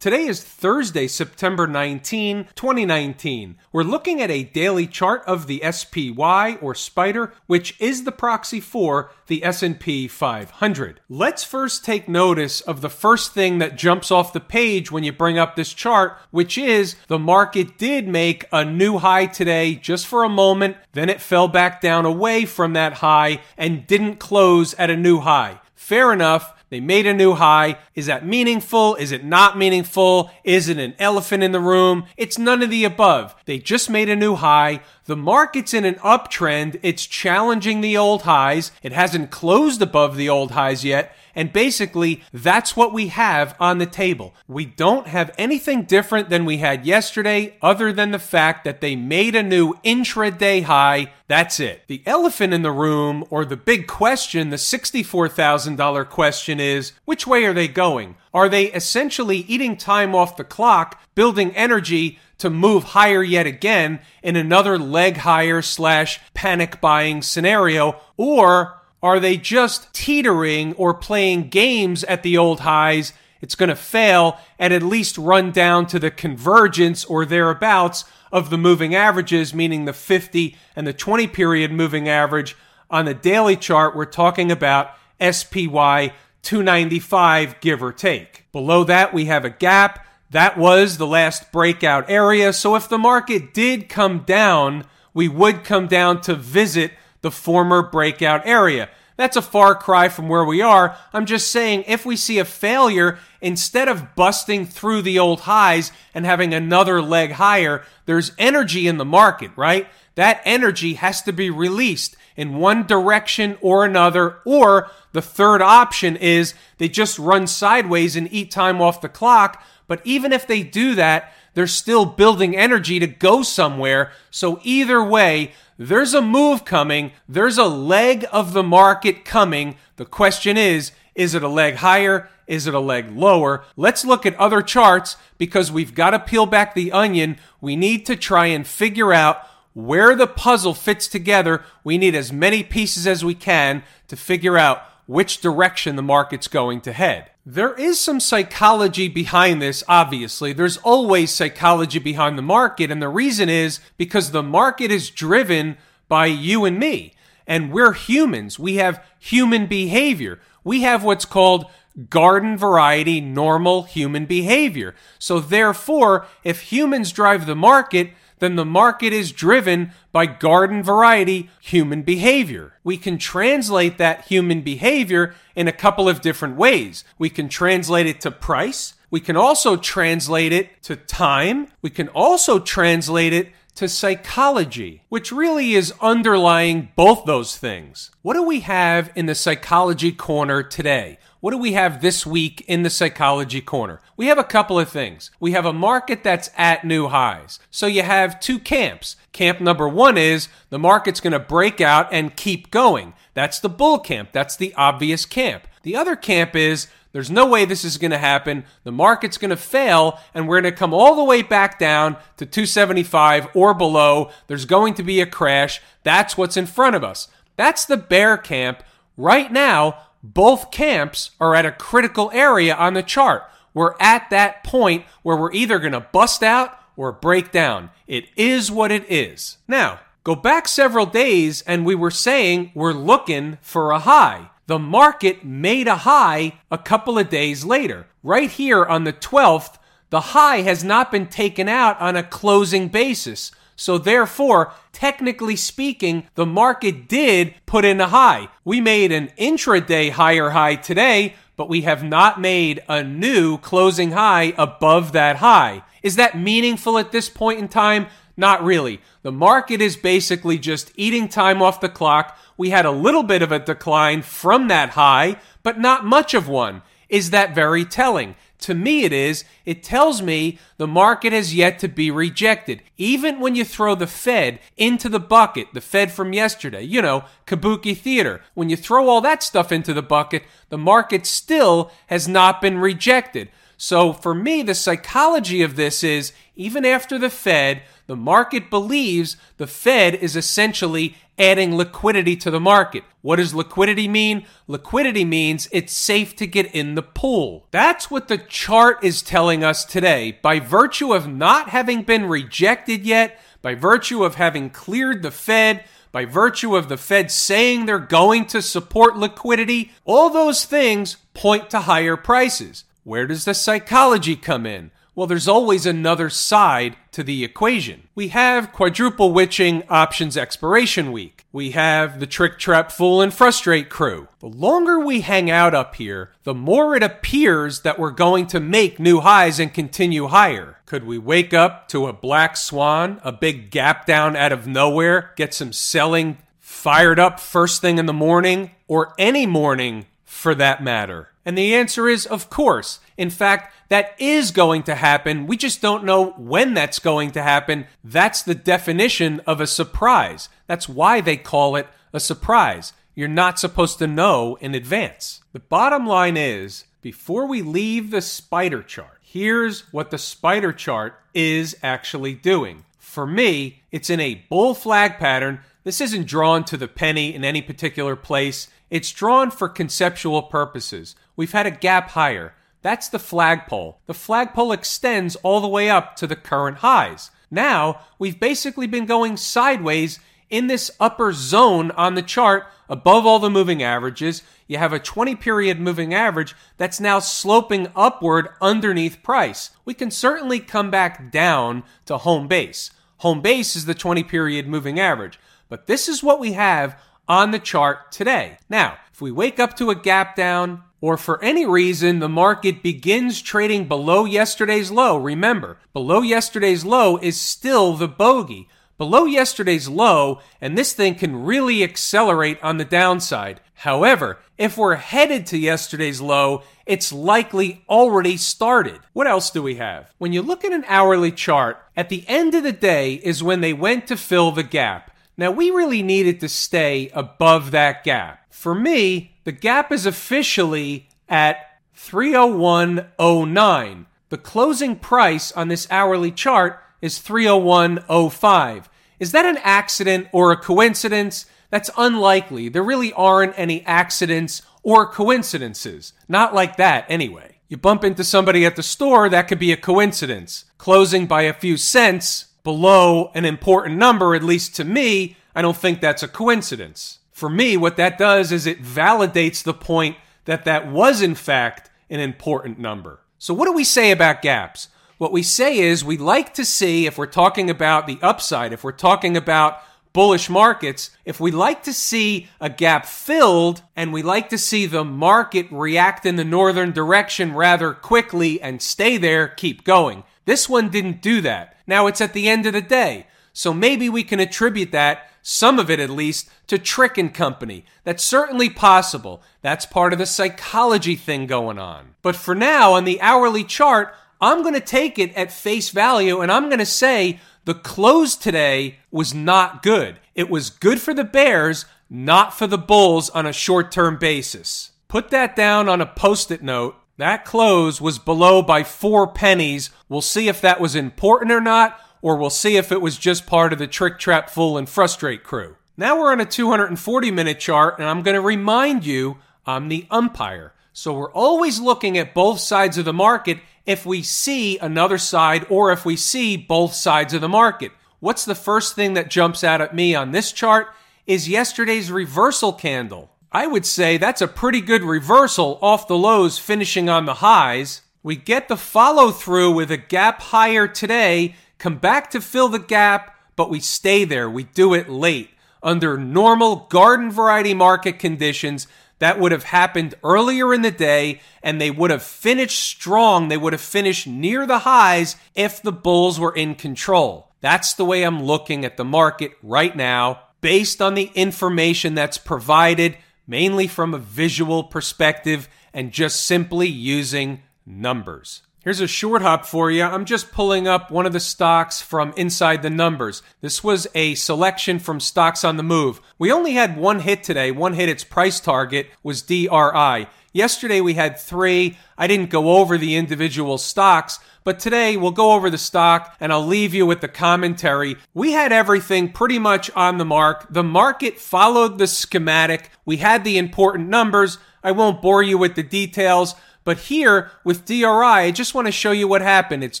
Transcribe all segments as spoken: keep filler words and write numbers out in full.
Today is Thursday, September nineteenth, twenty nineteen. We're looking at a daily chart of the S P Y, or SPDR, which is the proxy for the S and P five hundred. Let's first take notice of the first thing that jumps off the page when you bring up this chart, which is the market did make a new high today just for a moment, then it fell back down away from that high and didn't close at a new high. Fair enough. They made a new high. Is that meaningful? Is it not meaningful? Is it an elephant in the room? It's none of the above. They just made a new high. The market's in an uptrend. It's challenging the old highs. It hasn't closed above the old highs yet. And basically, that's what we have on the table. We don't have anything different than we had yesterday, other than the fact that they made a new intraday high. That's it. The elephant in the room, or the big question, the sixty-four thousand dollars question is, which way are they going? Are they essentially eating time off the clock, building energy to move higher yet again in another leg higher slash panic buying scenario? Or are they just teetering or playing games at the old highs? It's going to fail and at least run down to the convergence or thereabouts of the moving averages, meaning the fifty and the twenty period moving average. On the daily chart, we're talking about S P Y two ninety-five, give or take. Below that, we have a gap. That was the last breakout area. So if the market did come down, we would come down to visit the former breakout area. That's a far cry from where we are. I'm just saying, if we see a failure, instead of busting through the old highs and having another leg higher, there's energy in the market, right? That energy has to be released in one direction or another, or the third option is they just run sideways and eat time off the clock. But even if they do that, they're still building energy to go somewhere. So either way, there's a move coming. There's a leg of the market coming. The question is, is it a leg higher? Is it a leg lower? Let's look at other charts, because we've got to peel back the onion. We need to try and figure out where the puzzle fits together. We need as many pieces as we can to figure out which direction the market's going to head. There is some psychology behind this, obviously. There's always psychology behind the market, and the reason is because the market is driven by you and me, and we're humans. We have human behavior. We have what's called garden variety, normal human behavior. So therefore, if humans drive the market, then the market is driven by garden variety human behavior. We can translate that human behavior in a couple of different ways. We can translate it to price. We can also translate it to time. We can also translate it to psychology, which really is underlying both those things. What do we have in the psychology corner today? What do we have this week in the psychology corner? We have a couple of things. We have a market that's at new highs. So you have two camps. Camp number one is the market's going to break out and keep going. That's the bull camp. That's the obvious camp. The other camp is there's no way this is going to happen. The market's going to fail, and we're going to come all the way back down to two seventy-five or below. There's going to be a crash. That's what's in front of us. That's the bear camp. Right now, both camps are at a critical area on the chart. We're at that point where we're either going to bust out or break down. It is what it is. Now, go back several days and we were saying we're looking for a high. The market made a high a couple of days later. Right here on the twelfth, the high has not been taken out on a closing basis. So therefore, technically speaking, the market did put in a high. We made an intraday higher high today, but we have not made a new closing high above that high. Is that meaningful at this point in time? Not really. The market is basically just eating time off the clock. We had a little bit of a decline from that high, but not much of one. Is that very telling? To me it is. It tells me the market has yet to be rejected. Even when you throw the Fed into the bucket, the Fed from yesterday, you know, Kabuki Theater, when you throw all that stuff into the bucket, the market still has not been rejected. So for me, the psychology of this is, even after the Fed, the market believes the Fed is essentially adding liquidity to the market. What does liquidity mean? Liquidity means it's safe to get in the pool. That's what the chart is telling us today. By virtue of not having been rejected yet, by virtue of having cleared the Fed, by virtue of the Fed saying they're going to support liquidity, all those things point to higher prices. Where does the psychology come in? Well, there's always another side to the equation. We have quadruple witching options expiration week. We have the trick, trap, fool, and frustrate crew. The longer we hang out up here, the more it appears that we're going to make new highs and continue higher. Could we wake up to a black swan, a big gap down out of nowhere, get some selling fired up first thing in the morning, or any morning for that matter? And the answer is, of course. In fact, that is going to happen. We just don't know when that's going to happen. That's the definition of a surprise. That's why they call it a surprise. You're not supposed to know in advance. The bottom line is, before we leave the spider chart, here's what the spider chart is actually doing. For me, it's in a bull flag pattern. This isn't drawn to the penny in any particular place. It's drawn for conceptual purposes. We've had a gap higher. That's the flagpole. The flagpole extends all the way up to the current highs. Now, we've basically been going sideways in this upper zone on the chart above all the moving averages. You have a twenty-period moving average that's now sloping upward underneath price. We can certainly come back down to home base. Home base is the twenty-period moving average. But this is what we have on the chart today. Now, if we wake up to a gap down, or for any reason, the market begins trading below yesterday's low. Remember, below yesterday's low is still the bogey. Below yesterday's low, and this thing can really accelerate on the downside. However, if we're headed to yesterday's low, it's likely already started. What else do we have? When you look at an hourly chart, at the end of the day is when they went to fill the gap. Now, we really needed to stay above that gap. For me, the gap is officially at three oh one point oh nine. The closing price on this hourly chart is three oh one point oh five. Is that an accident or a coincidence? That's unlikely. There really aren't any accidents or coincidences. Not like that, anyway. You bump into somebody at the store, that could be a coincidence. Closing by a few cents below an important number, at least to me, I don't think that's a coincidence. For me, what that does is it validates the point that that was, in fact, an important number. So what do we say about gaps? What we say is we like to see, if we're talking about the upside, if we're talking about bullish markets, if we like to see a gap filled and we like to see the market react in the northern direction rather quickly and stay there, keep going. This one didn't do that. Now it's at the end of the day. So maybe we can attribute that, some of it at least, to Trick and Company. That's certainly possible. That's part of the psychology thing going on. But for now, on the hourly chart, I'm going to take it at face value and I'm going to say the close today was not good. It was good for the bears, not for the bulls on a short-term basis. Put that down on a post-it note. That close was below by four pennies. We'll see if that was important or not, or we'll see if it was just part of the trick, trap, fool, and frustrate crew. Now we're on a two hundred forty minute chart, and I'm going to remind you, I'm the umpire. So we're always looking at both sides of the market if we see another side or if we see both sides of the market. What's the first thing that jumps out at me on this chart is yesterday's reversal candle. I would say that's a pretty good reversal off the lows finishing on the highs. We get the follow through with a gap higher today, come back to fill the gap, but we stay there. We do it late. Under normal garden variety market conditions, that would have happened earlier in the day and they would have finished strong. They would have finished near the highs if the bulls were in control. That's the way I'm looking at the market right now based on the information that's provided, mainly from a visual perspective and just simply using numbers. Here's a short hop for you. I'm just pulling up one of the stocks from Inside the Numbers. This was a selection from Stocks on the Move. We only had one hit today. One hit its price target was D R I. Yesterday we had three. I didn't go over the individual stocks, but today we'll go over the stock and I'll leave you with the commentary. We had everything pretty much on the mark. The market followed the schematic. We had the important numbers. I won't bore you with the details. But here, with D R I, I just want to show you what happened. It's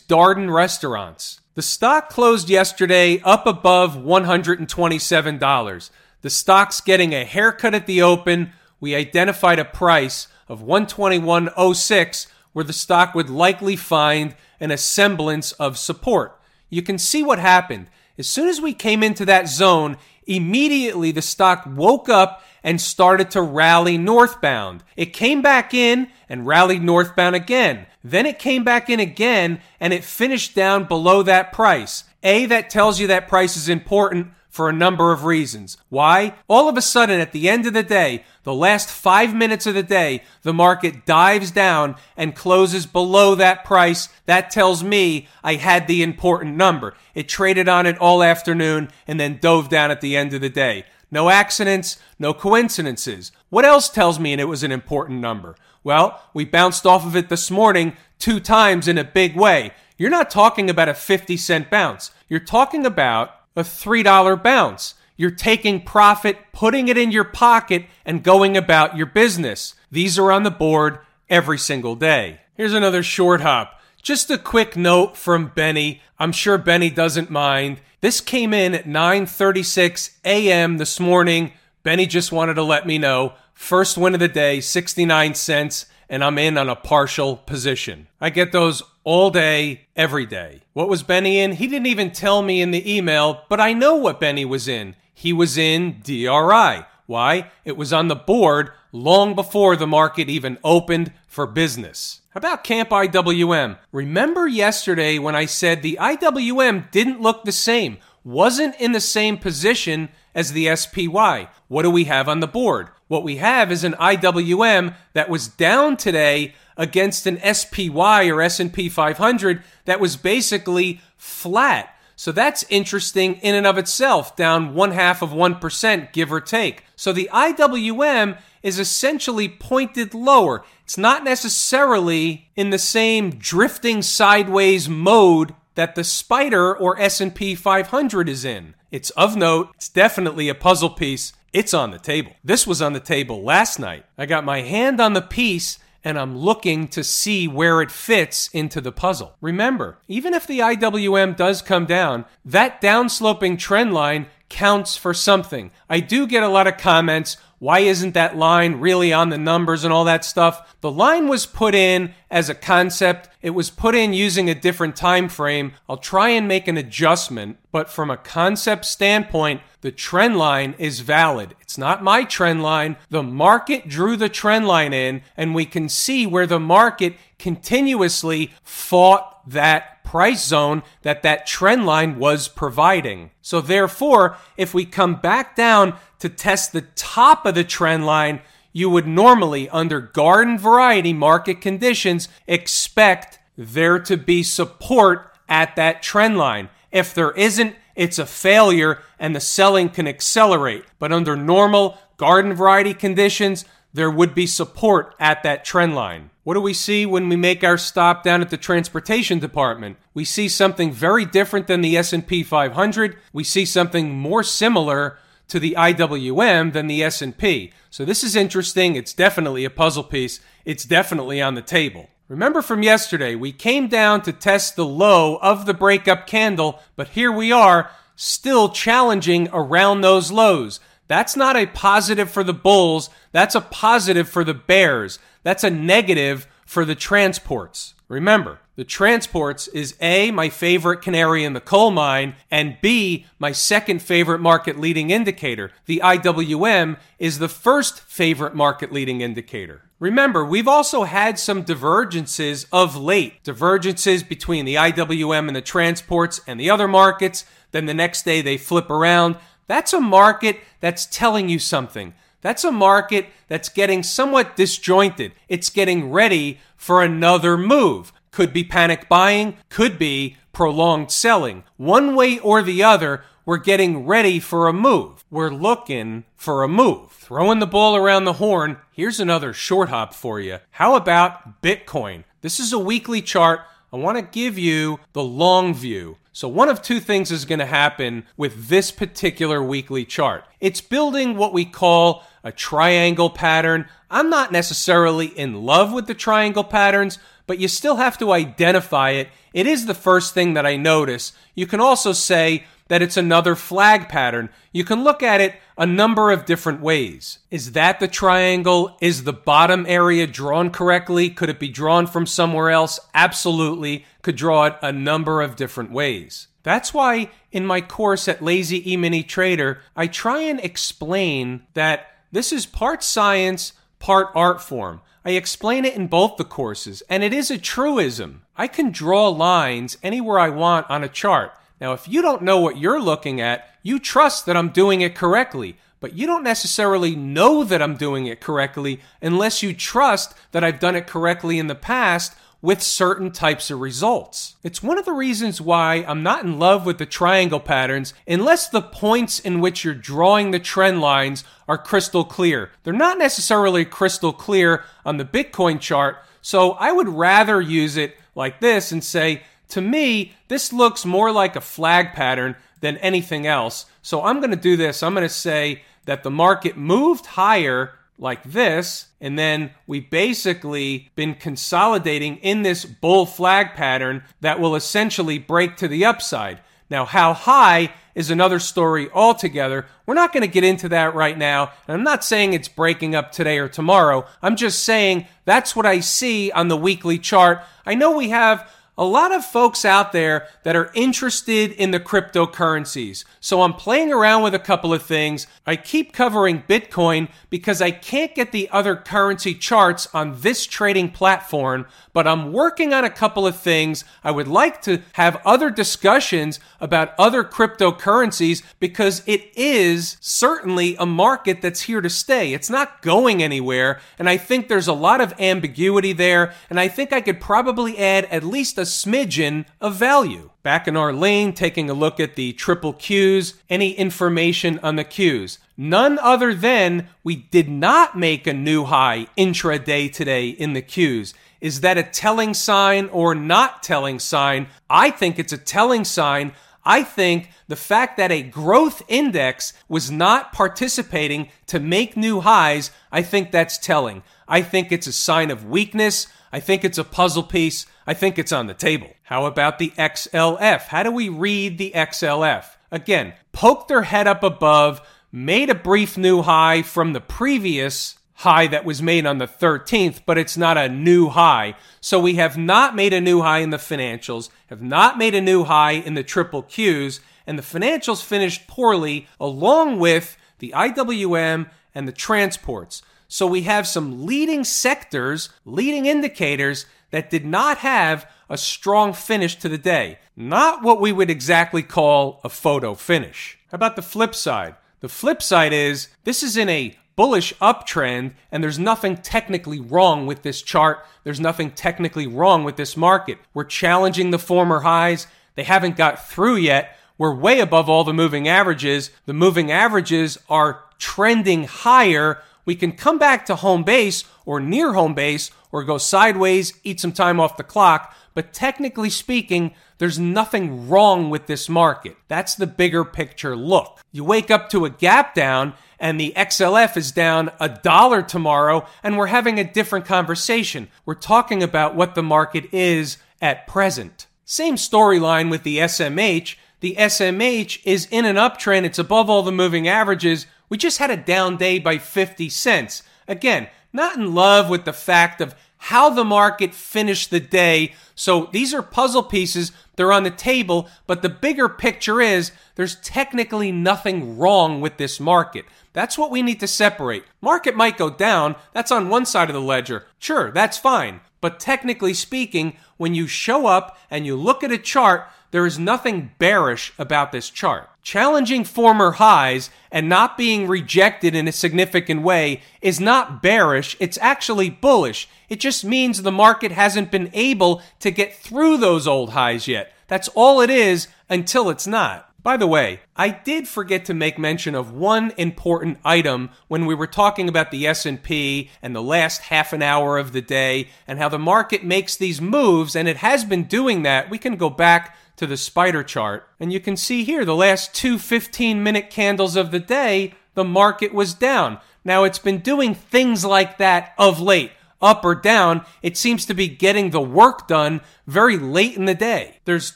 Darden Restaurants. The stock closed yesterday up above one hundred twenty-seven dollars. The stock's getting a haircut at the open. We identified a price of one twenty-one oh six, where the stock would likely find an semblance of support. You can see what happened. As soon as we came into that zone, immediately the stock woke up and started to rally northbound. It came back in and rallied northbound again. Then it came back in again and it finished down below that price. A, that tells you that price is important for a number of reasons. Why? All of a sudden, at the end of the day, the last five minutes of the day, the market dives down and closes below that price. That tells me I had the important number. It traded on it all afternoon and then dove down at the end of the day. No accidents, no coincidences. What else tells me it was an important number? Well, we bounced off of it this morning two times in a big way. You're not talking about a fifty cent bounce. You're talking about a three dollar bounce. You're taking profit, putting it in your pocket, and going about your business. These are on the board every single day. Here's another short hop. Just a quick note from Benny. I'm sure Benny doesn't mind. This came in at nine thirty-six a.m. this morning. Benny just wanted to let me know. First win of the day, sixty-nine cents, and I'm in on a partial position. I get those all day, every day. What was Benny in? He didn't even tell me in the email, but I know what Benny was in. He was in D R I. Why? It was on the board long before the market even opened for business. How about Camp I W M? Remember yesterday when I said the I W M didn't look the same, wasn't in the same position as the S P Y. What do we have on the board? What we have is an I W M that was down today against an S P Y or S and P five hundred that was basically flat. So that's interesting in and of itself, down one half of one percent, give or take. So the I W M is essentially pointed lower. It's not necessarily in the same drifting sideways mode that the spider or S and P five hundred is in. It's of note. It's definitely a puzzle piece. It's on the table. This was on the table last night. I got my hand on the piece and I'm looking to see where it fits into the puzzle. Remember, even if the I W M does come down, that downsloping trend line counts for something. I do get a lot of comments. Why isn't that line really on the numbers and all that stuff? The line was put in as a concept. It was put in using a different time frame. I'll try and make an adjustment, but from a concept standpoint, the trend line is valid. It's not my trend line. The market drew the trend line in, and we can see where the market continuously fought that price zone that that trend line was providing. So therefore, if we come back down to test the top of the trend line, you would normally, under garden variety market conditions, expect there to be support at that trend line. If there isn't, it's a failure and the selling can accelerate. But under normal garden variety conditions, there would be support at that trend line. What do we see when we make our stop down at the transportation department? We see something very different than the S and P five hundred. We see something more similar to the I W M than the S and P. So this is interesting. It's definitely a puzzle piece. It's definitely on the table. Remember from yesterday, we came down to test the low of the breakup candle, but here we are still challenging around those lows. That's not a positive for the bulls. That's a positive for the bears. That's a negative for the transports. Remember, the transports is A, my favorite canary in the coal mine, and B, my second favorite market leading indicator. The I W M is the first favorite market leading indicator. Remember, we've also had some divergences of late. Divergences between the I W M and the transports and the other markets. Then the next day they flip around. That's a market that's telling you something. That's a market that's getting somewhat disjointed. It's getting ready for another move. Could be panic buying, could be prolonged selling. One way or the other, we're getting ready for a move. We're looking for a move. Throwing the ball around the horn, here's another short hop for you. How about Bitcoin? This is a weekly chart. I want to give you the long view. So one of two things is going to happen with this particular weekly chart. It's building what we call a triangle pattern. I'm not necessarily in love with the triangle patterns, but you still have to identify it. It is the first thing that I notice. You can also say that it's another flag pattern. You can look at it a number of different ways. Is that the triangle? Is the bottom area drawn correctly? Could it be drawn from somewhere else? Absolutely. Could draw it a number of different ways. That's why in my course at Lazy E-mini Trader, I try and explain that this is part science, part art form. I explain it in both the courses, and it is a truism. I can draw lines anywhere I want on a chart. Now, if you don't know what you're looking at, you trust that I'm doing it correctly, but you don't necessarily know that I'm doing it correctly unless you trust that I've done it correctly in the past with certain types of results. It's one of the reasons why I'm not in love with the triangle patterns unless the points in which you're drawing the trend lines are crystal clear. They're not necessarily crystal clear on the Bitcoin chart, so I would rather use it like this and say, to me, this looks more like a flag pattern than anything else. So I'm going to do this. I'm going to say that the market moved higher like this, and then we've basically been consolidating in this bull flag pattern that will essentially break to the upside. Now, how high is another story altogether. We're not going to get into that right now. And I'm not saying it's breaking up today or tomorrow. I'm just saying that's what I see on the weekly chart. I know we have a lot of folks out there that are interested in the cryptocurrencies. So I'm playing around with a couple of things. I keep covering Bitcoin because I can't get the other currency charts on this trading platform, but I'm working on a couple of things. I would like to have other discussions about other cryptocurrencies because it is certainly a market that's here to stay. It's not going anywhere. And I think there's a lot of ambiguity there. And I think I could probably add at least a smidgen of value. Back in our lane, taking a look at the triple Qs, any information on the Qs. None other than we did not make a new high intraday today in the Qs. Is that a telling sign or not telling sign? I think it's a telling sign. I think the fact that a growth index was not participating to make new highs, I think that's telling. I think it's a sign of weakness. I think it's a puzzle piece. I think it's on the table. How about the X L F? How do we read the X L F? Again, poked their head up above, made a brief new high from the previous high that was made on the thirteenth, but it's not a new high. So we have not made a new high in the financials, have not made a new high in the triple Qs, and the financials finished poorly along with the I W M and the transports. So we have some leading sectors, leading indicators that did not have a strong finish to the day. Not what we would exactly call a photo finish. How about the flip side? The flip side is this is in a bullish uptrend and there's nothing technically wrong with this chart. There's nothing technically wrong with this market. We're challenging the former highs. They haven't got through yet. We're way above all the moving averages. The moving averages are trending higher. We can come back to home base or near home base or go sideways, eat some time off the clock. But technically speaking, there's nothing wrong with this market. That's the bigger picture look. You wake up to a gap down and the X L F is down a dollar tomorrow and we're having a different conversation. We're talking about what the market is at present. Same storyline with the S M H. The S M H is in an uptrend. It's above all the moving averages. We just had a down day by fifty cents. Again, not in love with the fact of how the market finished the day. So these are puzzle pieces, They're on the table, but the bigger picture is there's technically nothing wrong with this market. That's what we need to separate. Market might go down. That's on one side of the ledger. Sure, that's fine. But technically speaking, when you show up and you look at a chart, there is nothing bearish about this chart. Challenging former highs and not being rejected in a significant way is not bearish, it's actually bullish. It just means the market hasn't been able to get through those old highs yet. That's all it is until it's not. By the way, I did forget to make mention of one important item when we were talking about the S and P and the last half an hour of the day and how the market makes these moves, and it has been doing that. We can go back to the spider chart, and you can see here the last two fifteen-minute candles of the day, the market was down. Now, it's been doing things like that of late. Up or down, it seems to be getting the work done very late in the day. There's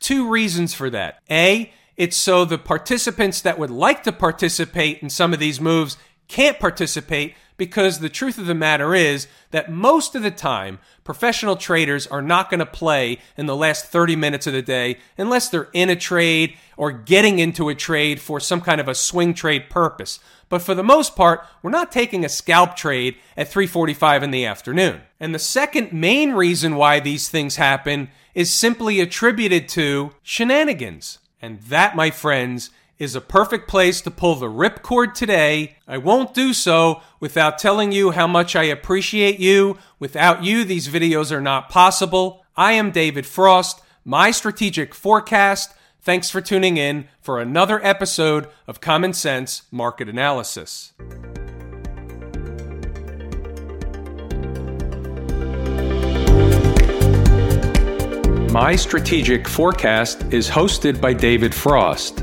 two reasons for that. A, it's so the participants that would like to participate in some of these moves can't participate, because the truth of the matter is that most of the time, professional traders are not going to play in the last thirty minutes of the day unless they're in a trade or getting into a trade for some kind of a swing trade purpose. But for the most part, we're not taking a scalp trade at three forty-five in the afternoon. And the second main reason why these things happen is simply attributed to shenanigans. And that, my friends, is a perfect place to pull the ripcord today. I won't do so without telling you how much I appreciate you. Without you, these videos are not possible. I am David Frost, my strategic forecast. Thanks for tuning in for another episode of Common Sense Market Analysis. My Strategic Forecast is hosted by David Frost.